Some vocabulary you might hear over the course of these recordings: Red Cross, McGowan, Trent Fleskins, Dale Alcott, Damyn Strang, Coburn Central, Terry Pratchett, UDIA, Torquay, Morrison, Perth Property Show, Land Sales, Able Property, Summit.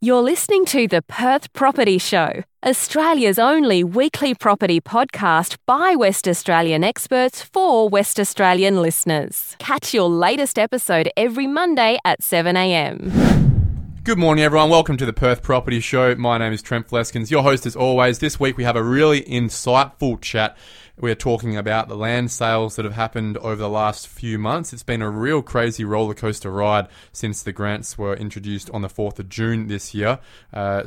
You're listening to the Perth Property Show, Australia's only weekly property podcast by West Australian experts for West Australian listeners. Catch your latest episode every Monday at 7am. Good morning, everyone. Welcome to the Perth Property Show. My name is Trent Fleskins, your host as always. This week we have a really insightful chat. We're talking about the land sales that have happened over the last few months. It's been a real crazy roller coaster ride since the grants were introduced on the 4th of June this year.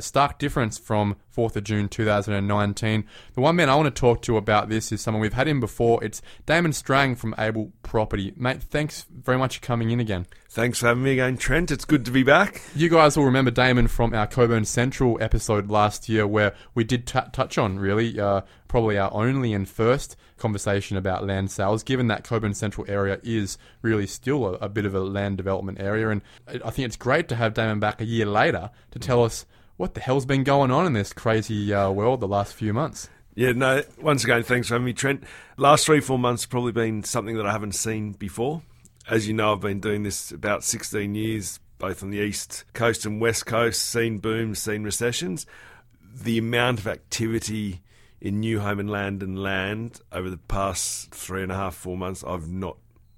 Stark difference from 4th of June 2019. The one man I want to talk to about this is someone we've had in before. It's Damyn Strang from Able Property. Mate, thanks very much for coming in again. Thanks for having me again, Trent. It's good to be back. You guys will remember Damyn from our Coburn Central episode last year, where we did touch on really probably our only and first conversation about land sales, given that Coburn Central area is really still a bit of a land development area. And I think it's great to have Damyn back a year later to tell us what the hell's been going on in this crazy world the last few months. Yeah, no, once again, thanks for having me, Trent. Last 3-4 months probably been something that I haven't seen before. As you know, I've been doing this about 16 years, both on the East Coast and West Coast, seen booms, seen recessions. The amount of activity in new home and land over the past 3.5-4 months, I've not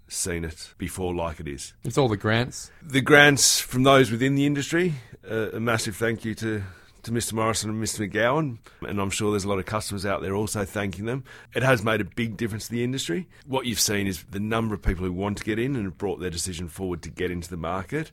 seen it before like it is. It's all the grants. The grants from those within the industry. A massive thank you to Mr. Morrison and Mr. McGowan, and I'm sure there's a lot of customers out there also thanking them. It has made a big difference to the industry. What you've seen is the number of people who want to get in and have brought their decision forward to get into the market.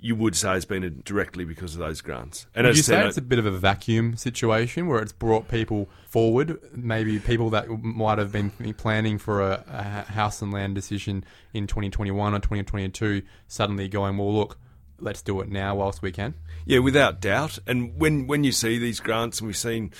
You would say it's been directly because of those grants. And would you say it's a bit of a vacuum situation where it's brought people forward, maybe people that might have been planning for a house and land decision in 2021 or 2022 suddenly going, well, look, let's do it now whilst we can? Yeah, without doubt. And when you see these grants, and we've seen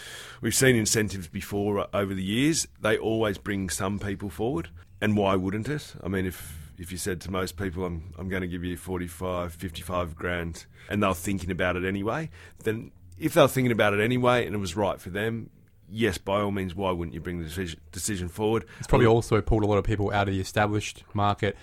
incentives before over the years, they always bring some people forward. And why wouldn't it? I mean, if you said to most people, I'm going to give you 45, 55 grand, and they're thinking about it anyway, then if they're thinking about it anyway and it was right for them, yes, by all means, why wouldn't you bring the decision forward? It's probably also pulled a lot of people out of the established market.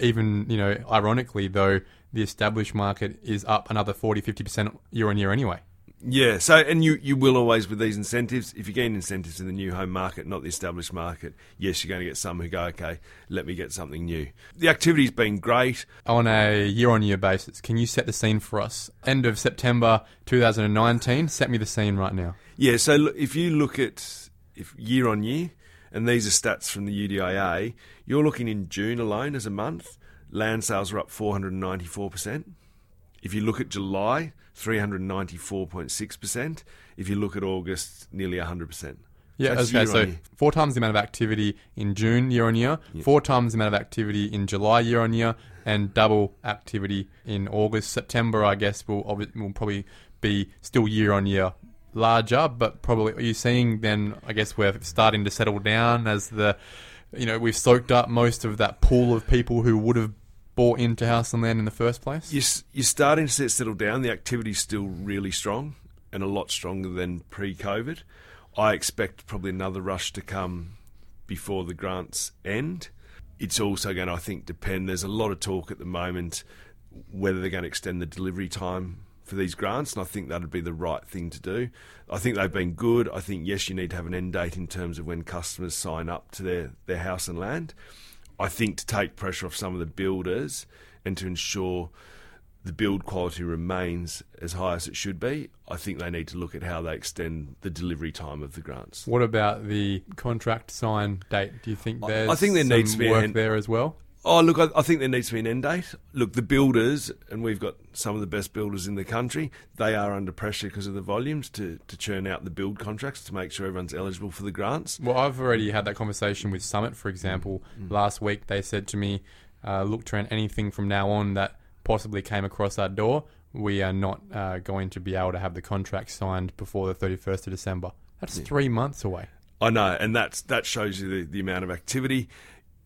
Even, you know, ironically though, the established market is up another 40, 50% year on year anyway. Yeah, so and you will always with these incentives, if you're getting incentives in the new home market, not the established market, yes, you're going to get some who go, okay, let me get something new. The activity's been great. On a year-on-year basis, can you set the scene for us? End of September 2019, set me the scene right now. Yeah, so if you look at year-on-year, and these are stats from the UDIA, you're looking in June alone as a month, land sales are up 494%. If you look at July, 394.6%. If you look at August, nearly 100%. Yeah, that's okay, so 4 times the amount of activity in June year on year, yeah. 4 times the amount of activity in July year on year, and double activity in August. September, I guess, will probably be still year on year larger, but probably are you seeing then, I guess, we're starting to settle down as the, you know, we've soaked up most of that pool of people who would have bought into house and land in the first place? You're starting to settle down. The activity's still really strong and a lot stronger than pre-COVID. I expect probably another rush to come before the grants end. It's also going to, I think, depend. There's a lot of talk at the moment whether they're going to extend the delivery time for these grants, and I think that would be the right thing to do. I think they've been good. I think, yes, you need to have an end date in terms of when customers sign up to their house and land. I think to take pressure off some of the builders and to ensure the build quality remains as high as it should be, I think they need to look at how they extend the delivery time of the grants. What about the contract sign date? Do you think there's there as well? Oh, look, I think there needs to be an end date. Look, the builders, and we've got some of the best builders in the country, they are under pressure because of the volumes to churn out the build contracts to make sure everyone's eligible for the grants. Well, I've already had that conversation with Summit, for example. Last week they said to me, look, Trent, anything from now on that possibly came across our door, we are not going to be able to have the contract signed before the 31st of December. That's 3 months away. I know, and that shows you the amount of activity.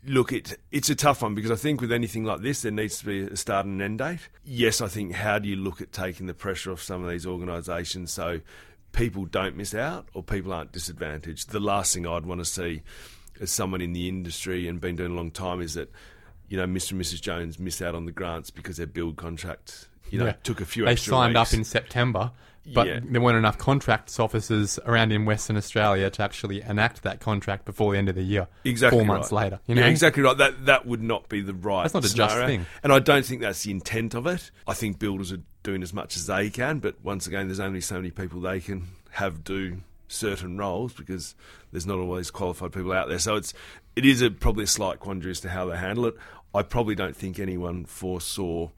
Look, it's a tough one because I think with anything like this, there needs to be a start and an end date. Yes, I think how do you look at taking the pressure off some of these organisations so people don't miss out or people aren't disadvantaged? The last thing I'd want to see as someone in the industry and been doing a long time is that, you know, Mr. and Mrs. Jones miss out on the grants because their build contract you know, took a few extra They signed up in September, but there weren't enough contracts officers around in Western Australia to actually enact that contract before the end of the year. Exactly. 4 months later. You know? Yeah, exactly right. That would not be the right That's not a scenario. Just thing. And I don't think that's the intent of it. I think builders are doing as much as they can, but once again, there's only so many people they can have do certain roles because there's not always qualified people out there. So it is probably a slight quandary as to how they handle it. I probably don't think anyone foresaw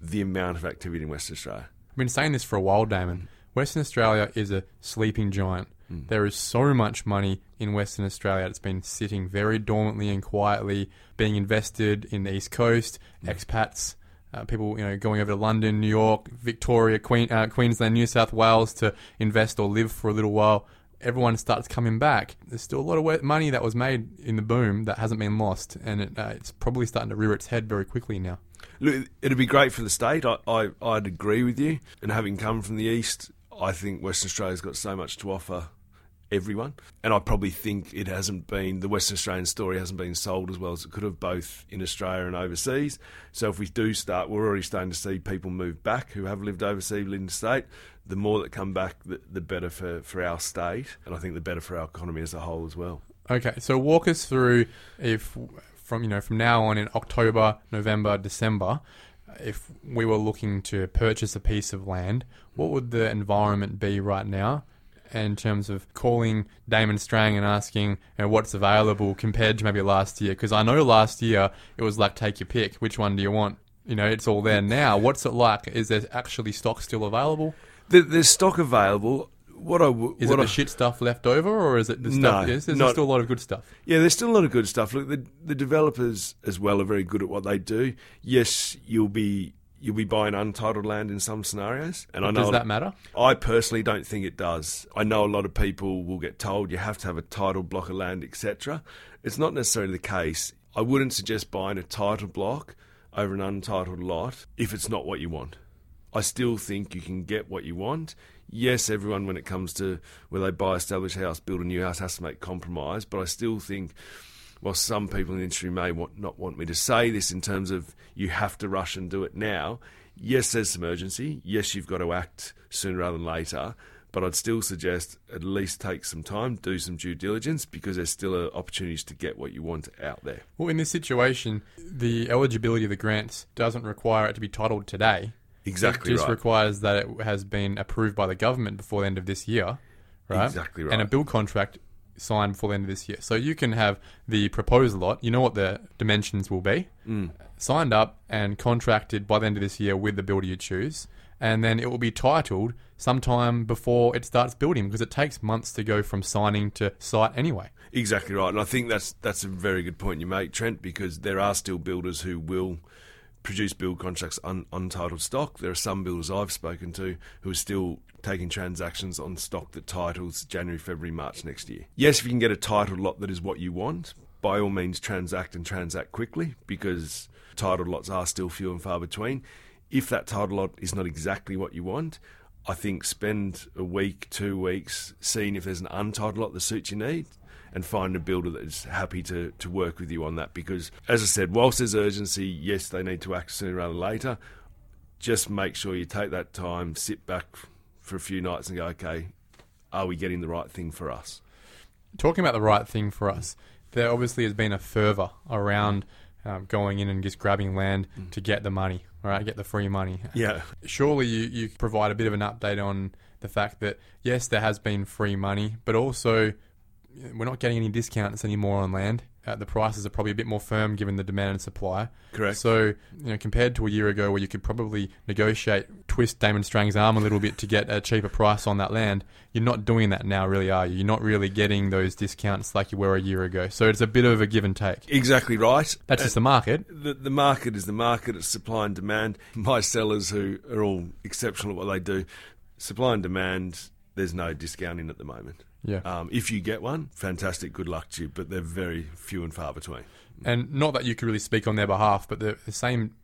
the amount of activity in Western Australia. I've been saying this for a while, Damon. Western Australia is a sleeping giant. Mm. There is so much money in Western Australia. It's been sitting very dormantly and quietly, being invested in the East Coast, expats, people going over to London, New York, Victoria, Queensland, New South Wales to invest or live for a little while. Everyone starts coming back. There's still a lot of money that was made in the boom that hasn't been lost, and it's probably starting to rear its head very quickly now. Look, it'd be great for the state. I'd agree with you. And having come from the east, I think Western Australia's got so much to offer everyone. And I probably think the Western Australian story hasn't been sold as well as it could have, both in Australia and overseas. So if we do start, we're already starting to see people move back who have lived overseas, lived in the state. The more that come back, the better for our state, and I think the better for our economy as a whole as well. Okay, so walk us through if from now on in October, November, December, if we were looking to purchase a piece of land, what would the environment be right now in terms of calling Damyn Strang and asking what's available compared to maybe last year? Because I know last year it was like take your pick, which one do you want? It's all there now. What's it like? Is there actually stock still available? There's stock available. Is it the shit stuff left over, or is it the stuff? No, there's still a lot of good stuff. Yeah, there's still a lot of good stuff. Look, the developers as well are very good at what they do. Yes, you'll be buying untitled land in some scenarios, does that matter? I personally don't think it does. I know a lot of people will get told you have to have a titled block of land, etc. It's not necessarily the case. I wouldn't suggest buying a titled block over an untitled lot if it's not what you want. I still think you can get what you want. Yes, everyone, when it comes to where they buy an established house, build a new house, has to make compromise. But I still think, while some people in the industry may not want me to say this in terms of you have to rush and do it now, yes, there's some urgency. Yes, you've got to act sooner rather than later. But I'd still suggest at least take some time, do some due diligence, because there's still opportunities to get what you want out there. Well, in this situation, the eligibility of the grants doesn't require it to be titled today. Exactly right. It just requires that it has been approved by the government before the end of this year, right? Exactly right. And a build contract signed before the end of this year. So you can have the proposed lot, you know what the dimensions will be, signed up and contracted by the end of this year with the builder you choose, and then it will be titled sometime before it starts building, because it takes months to go from signing to site anyway. Exactly right. And I think that's a very good point you make, Trent, because there are still builders who will produce build contracts on untitled stock. There are some builders I've spoken to who are still taking transactions on stock that titles January, February, March next year. Yes, if you can get a titled lot that is what you want, by all means transact and transact quickly, because titled lots are still few and far between. If that titled lot is not exactly what you want, I think spend a week, 2 weeks, seeing if there's an untitled lot that suits your need, and find a builder that is happy to work with you on that. Because, as I said, whilst there's urgency, yes, they need to act sooner rather than later. Just make sure you take that time, sit back for a few nights and go, okay, are we getting the right thing for us? Talking about the right thing for us, there obviously has been a fervour around going in and just grabbing land to get the money, all right, get the free money. Yeah. Surely you provide a bit of an update on the fact that, yes, there has been free money, but also we're not getting any discounts anymore on land. The prices are probably a bit more firm given the demand and supply. Correct. So, compared to a year ago where you could probably negotiate, twist Damyn Strang's arm a little bit to get a cheaper price on that land, you're not doing that now, really, are you? You're not really getting those discounts like you were a year ago. So it's a bit of a give and take. Exactly right. That's just the market. The market is the market. It's supply and demand. My sellers, who are all exceptional at what they do, supply and demand, there's no discounting at the moment. Yeah. If you get one, fantastic, good luck to you, but they're very few and far between. And not that you could really speak on their behalf, but the same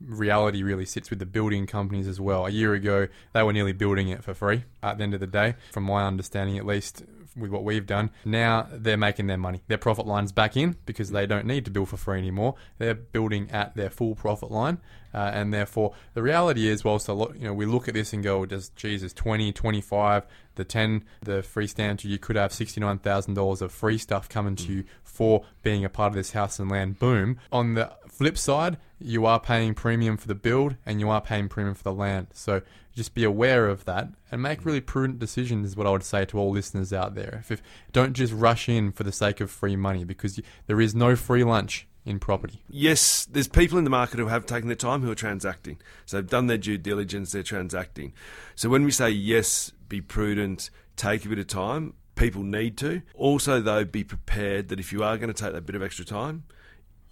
reality really sits with the building companies as well. A year ago, they were nearly building it for free at the end of the day, from my understanding at least, with what we've done. Now they're making their money. Their profit line's back in because they don't need to build for free anymore. They're building at their full profit line. And therefore, the reality is, whilst a lot, we look at this and go, there's 20, 25, the 10, the free stamp duty, you could have $69,000 of free stuff coming to you for being a part of this house and land boom. On the flip side, you are paying premium for the build and you are paying premium for the land. So just be aware of that and make really prudent decisions is what I would say to all listeners out there. If don't just rush in for the sake of free money, because there is no free lunch in property. Yes, there's people in the market who have taken their time, who are transacting. So they've done their due diligence, they're transacting. So when we say, yes, be prudent, take a bit of time, people need to. Also, though, be prepared that if you are going to take that bit of extra time,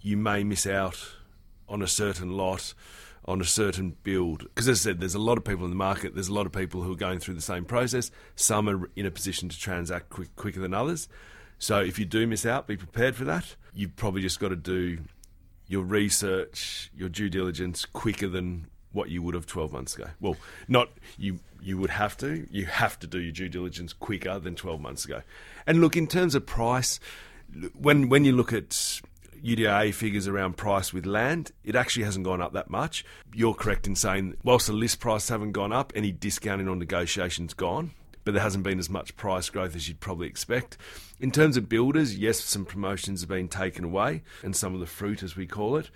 you may miss out on a certain lot, on a certain build. Because as I said, there's a lot of people in the market, there's a lot of people who are going through the same process. Some are in a position to transact quicker than others. So if you do miss out, be prepared for that. You've probably just got to do your research, your due diligence quicker than what you would have 12 months ago. Well, not you would have to. You have to do your due diligence quicker than 12 months ago. And look, in terms of price, when you look at UDIA figures around price with land, it actually hasn't gone up that much. You're correct in saying, whilst the list price haven't gone up, any discounting on negotiation's gone, but there hasn't been as much price growth as you'd probably expect. In terms of builders, yes, some promotions have been taken away, and some of the fruit, as we call it.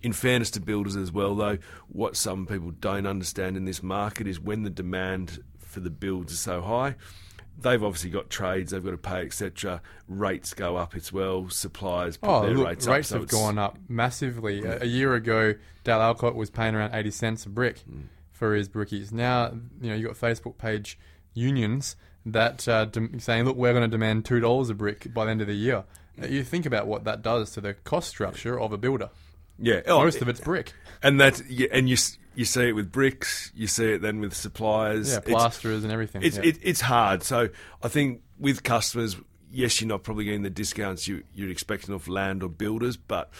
In fairness to builders as well, though, what some people don't understand in this market is when the demand for the builds is so high, they've obviously got trades they've got to pay, etc. Rates go up as well. Suppliers put rates up. Rates have gone up massively. A year ago, Dale Alcott was paying around 80 cents a brick for his brickies. Now, you've got Facebook page unions that saying, look, we're going to demand $2 a brick by the end of the year. You think about what that does to the cost structure of a builder. Yeah. Most of it's brick. And you see it with bricks, you see it then with suppliers. Yeah, plasterers and everything. It's hard. So I think with customers, yes, you're not probably getting the discounts you're expecting off land or builders, but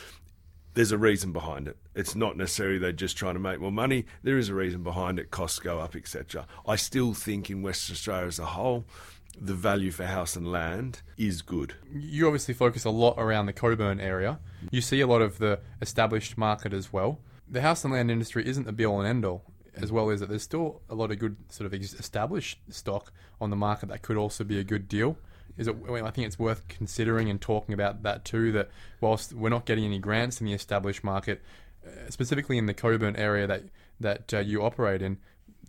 there's a reason behind it. It's not necessarily they're just trying to make more money. There is a reason behind it. Costs go up, etc. I still think in Western Australia as a whole, the value for house and land is good. You obviously focus a lot around the Coburn area. You see a lot of the established market as well. The house and land industry isn't the be-all and end-all, as well as that there's still a lot of good sort of established stock on the market that could also be a good deal. I think it's worth considering and talking about that too, that whilst we're not getting any grants in the established market, specifically in the Coburn area that you operate in,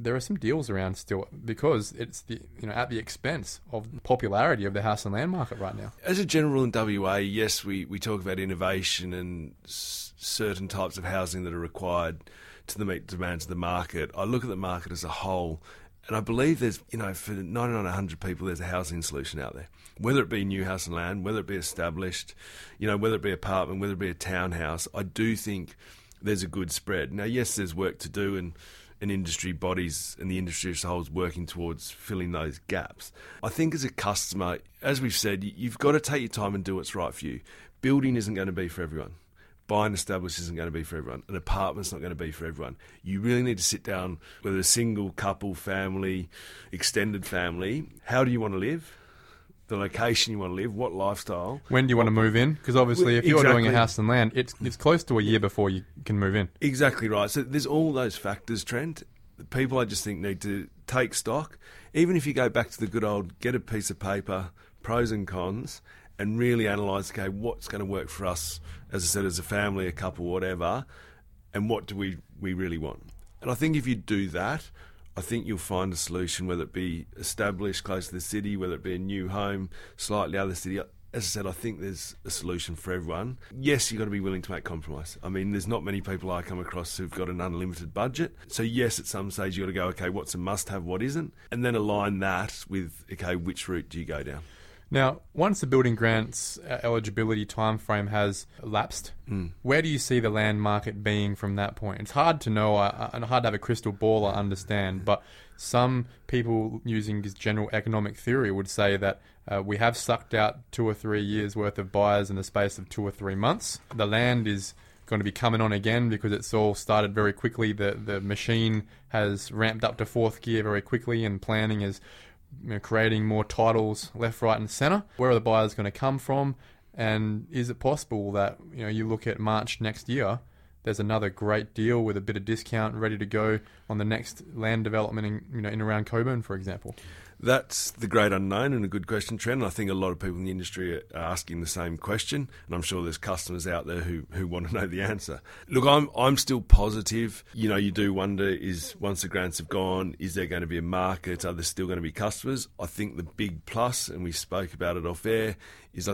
there are some deals around still, because it's at the expense of the popularity of the house and land market right now. As a general in WA, yes, we talk about innovation and certain types of housing that are required to meet demands of the market. I look at the market as a whole, and I believe there's, for 9,900 people, there's a housing solution out there. Whether it be new house and land, whether it be established, whether it be apartment, whether it be a townhouse, I do think there's a good spread. Now, yes, there's work to do, and industry bodies and the industry as a whole is working towards filling those gaps. I think as a customer, as we've said, you've got to take your time and do what's right for you. Building isn't going to be for everyone. Buying established isn't going to be for everyone. An apartment's not going to be for everyone. You really need to sit down, whether a single, couple, family, extended family, how do you want to live? The location you want to live, what lifestyle. When do you want to move in? Because obviously if you're doing a house and land, it's close to a year before you can move in. Exactly right. So there's all those factors, Trent. People I just think need to take stock. Even if you go back to the good old, get a piece of paper, pros and cons, and really analyse, okay, what's going to work for us, as I said, as a family, a couple, whatever, and what do we really want? And I think if you do that, I think you'll find a solution, whether it be established close to the city, whether it be a new home, slightly other city. As I said, I think there's a solution for everyone. Yes, you've got to be willing to make compromise. I mean, there's not many people I come across who've got an unlimited budget. So yes, at some stage you've got to go, okay, what's a must-have, what isn't? And then align that with, okay, which route do you go down? Now, once the building grants eligibility timeframe has lapsed, where do you see the land market being from that point? It's hard to know and hard to have a crystal ball, I understand, but some people using this general economic theory would say that we have sucked out 2 or 3 years' worth of buyers in the space of 2 or 3 months. The land is going to be coming on again because it's all started very quickly. The machine has ramped up to fourth gear very quickly, and planning is creating more titles left, right and centre. Where are the buyers going to come from? And is it possible that you look at March next year there's another great deal with a bit of discount ready to go on the next land development in around Coburn, for example? That's the great unknown and a good question, Trent. I think a lot of people in the industry are asking the same question, and I'm sure there's customers out there who want to know the answer. Look, I'm still positive. You do wonder, once the grants have gone, is there going to be a market? Are there still going to be customers? I think the big plus, and we spoke about it off air, is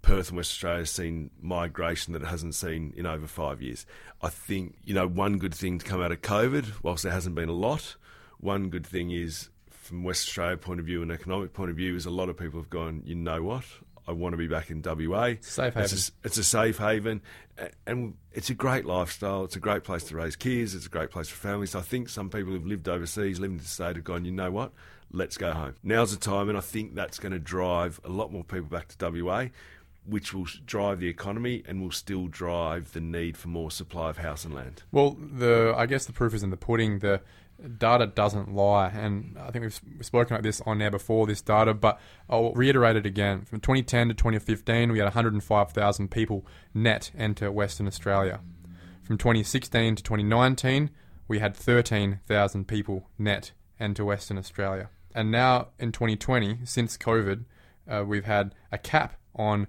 Perth and West Australia has seen migration that it hasn't seen in over 5 years. I think, one good thing to come out of COVID, whilst there hasn't been a lot, one good thing is, from West Australia point of view and economic point of view, is a lot of people have gone, you know what, I want to be back in WA. Safe haven. It's a safe haven, and it's a great lifestyle. It's a great place to raise kids. It's a great place for families. I think some people who've lived overseas, living in the state, have gone, you know what, let's go home. Now's the time, and I think that's going to drive a lot more people back to WA, which will drive the economy and will still drive the need for more supply of house and land. Well, I guess the proof is in the pudding. The data doesn't lie, and I think we've spoken about this on air before, this data, but I'll reiterate it again. From 2010 to 2015, we had 105,000 people net enter Western Australia. From 2016 to 2019, we had 13,000 people net enter Western Australia. And now in 2020, since COVID, we've had a cap on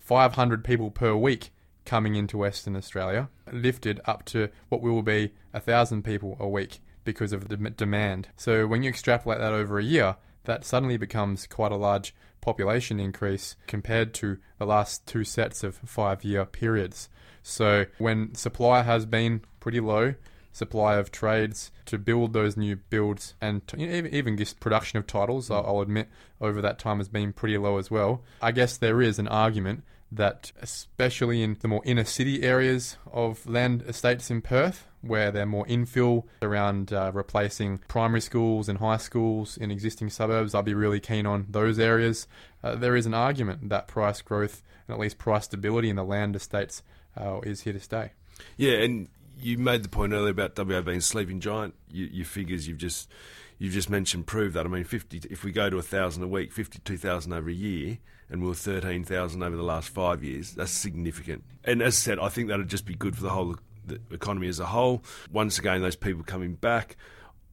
500 people per week coming into Western Australia, lifted up to what will be 1,000 people a week because of the demand. So when you extrapolate that over a year, that suddenly becomes quite a large population increase compared to the last two sets of 5 year periods. So when supply has been pretty low, supply of trades to build those new builds, and even this production of titles, I'll admit, over that time has been pretty low as well. I guess there is an argument that, especially in the more inner city areas of land estates in Perth, where they're more infill around replacing primary schools and high schools in existing suburbs, I'd be really keen on those areas. There is an argument that price growth and at least price stability in the land estates is here to stay. Yeah, and you made the point earlier about WA being a sleeping giant. Your figures you've just mentioned prove that. I mean, 50. If we go to 1,000 a week, 52,000 over a year, and we're 13,000 over the last 5 years, that's significant. And as I said, I think that'd just be good for the whole economy as a whole. Once again, those people coming back,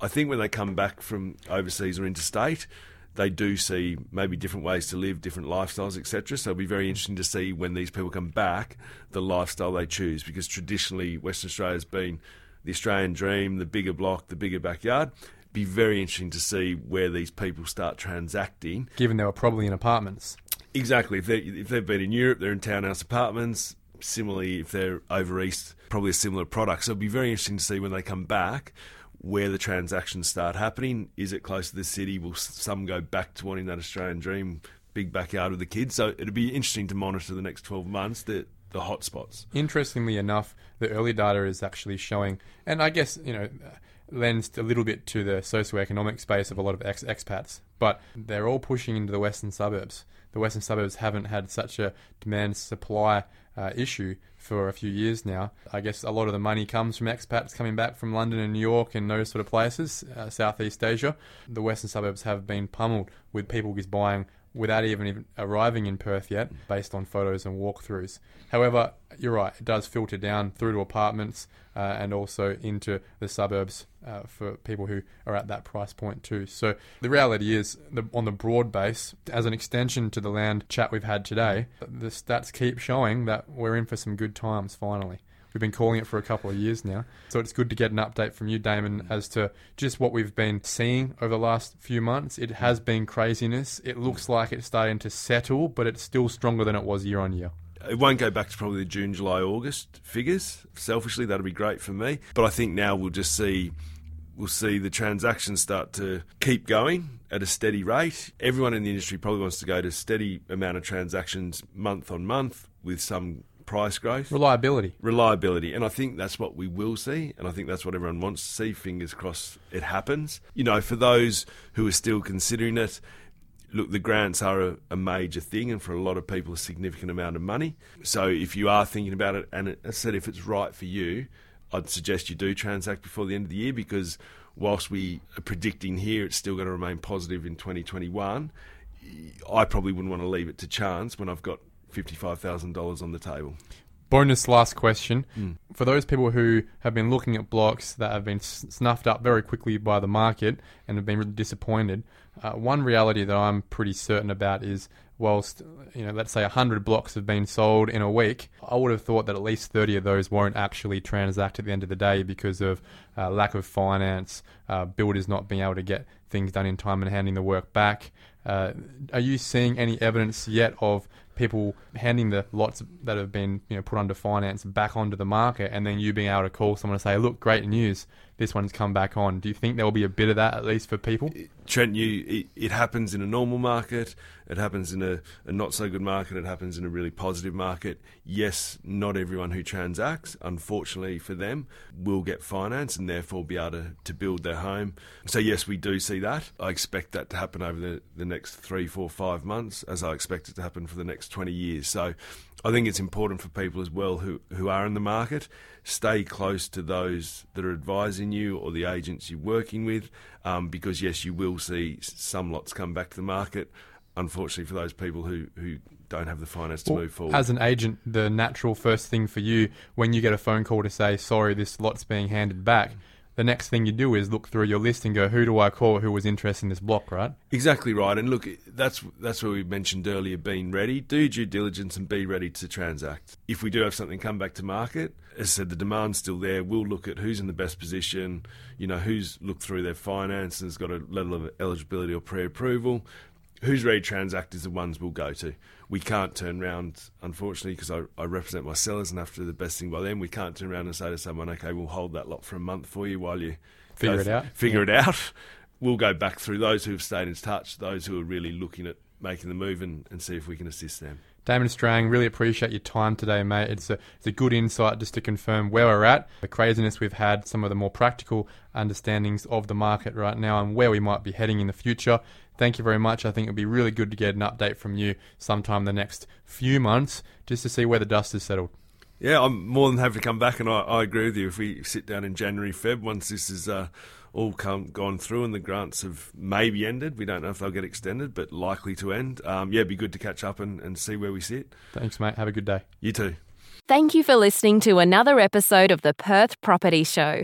I think when they come back from overseas or interstate, they do see maybe different ways to live, different lifestyles, etc. So it'll be very interesting to see when these people come back, the lifestyle they choose, because traditionally Western Australia's been the Australian dream, the bigger block, the bigger backyard. It'd be very interesting to see where these people start transacting. Given they were probably in apartments. Exactly. If they've been in Europe, they're in townhouse apartments. Similarly, if they're over east, probably a similar product. So it'll be very interesting to see when they come back, where the transactions start happening. Is it close to the city? Will some go back to wanting that Australian dream, big backyard with the kids? So it'll be interesting to monitor the next 12 months, the hot spots. Interestingly enough, the early data is actually showing, and I guess, lends a little bit to the socioeconomic space of a lot of expats, but they're all pushing into the western suburbs. The western suburbs haven't had such a demand-supply issue for a few years now. I guess a lot of the money comes from expats coming back from London and New York and those sort of places, Southeast Asia. The western suburbs have been pummeled with people just buying without even arriving in Perth yet, based on photos and walkthroughs. However, you're right, it does filter down through to apartments and also into the suburbs for people who are at that price point too. So the reality is, on the broad base, as an extension to the land chat we've had today, the stats keep showing that we're in for some good times finally. We've been calling it for a couple of years now. So it's good to get an update from you, Damyn, as to just what we've been seeing over the last few months. It has been craziness. It looks like it's starting to settle, but it's still stronger than it was year on year. It won't go back to probably the June, July, August figures. Selfishly, that'll be great for me. But I think now we'll see the transactions start to keep going at a steady rate. Everyone in the industry probably wants to go to a steady amount of transactions month on month with some price growth. Reliability. And I think that's what we will see. And I think that's what everyone wants to see. Fingers crossed it happens. For those who are still considering it, look, the grants are a major thing, and for a lot of people, a significant amount of money. So if you are thinking about it, and as I said, if it's right for you, I'd suggest you do transact before the end of the year, because whilst we are predicting here it's still going to remain positive in 2021, I probably wouldn't want to leave it to chance when I've got $55,000 on the table. Bonus last question. For those people who have been looking at blocks that have been snuffed up very quickly by the market and have been really disappointed, one reality that I'm pretty certain about is whilst, let's say 100 blocks have been sold in a week, I would have thought that at least 30 of those won't actually transact at the end of the day because of lack of finance, builders not being able to get things done in time and handing the work back. Are you seeing any evidence yet of people handing the lots that have been put under finance back onto the market, and then you being able to call someone and say, look, great news, this one's come back on? Do you think there will be a bit of that, at least for people? Trent, it happens in a normal market, it happens in a not-so-good market, it happens in a really positive market. Yes, not everyone who transacts, unfortunately for them, will get finance and therefore be able to build their home. So yes, we do see that. I expect that to happen over the next 3, 4, 5 months, as I expect it to happen for the next 20 years. So I think it's important for people as well who are in the market, stay close to those that are advising you or the agents you're working with, because yes, you will see some lots come back to the market, unfortunately for those people who don't have the finance to move forward. As an agent, the natural first thing for you when you get a phone call to say, sorry, this lot's being handed back, the next thing you do is look through your list and go, who do I call who was interested in this block, right? Exactly right. And look, that's where we mentioned earlier, being ready. Do due diligence and be ready to transact. If we do have something come back to market, as I said, the demand's still there. We'll look at who's in the best position, who's looked through their finance and has got a level of eligibility or pre-approval. Who's ready to transact is the ones we'll go to. We can't turn round, unfortunately, because I represent my sellers and have to do the best thing by them. We can't turn around and say to someone, okay, we'll hold that lot for a month for you while you figure it out. We'll go back through those who've stayed in touch, those who are really looking at making the move and see if we can assist them. Damyn Strang, really appreciate your time today, mate. It's a good insight just to confirm where we're at, the craziness we've had, some of the more practical understandings of the market right now and where we might be heading in the future. Thank you very much. I think it would be really good to get an update from you sometime the next few months just to see where the dust has settled. Yeah, I'm more than happy to come back, and I agree with you. If we sit down in January, Feb, once this is all gone through and the grants have maybe ended, we don't know if they'll get extended, but likely to end. It'd be good to catch up and see where we sit. Thanks, mate. Have a good day. You too. Thank you for listening to another episode of the Perth Property Show.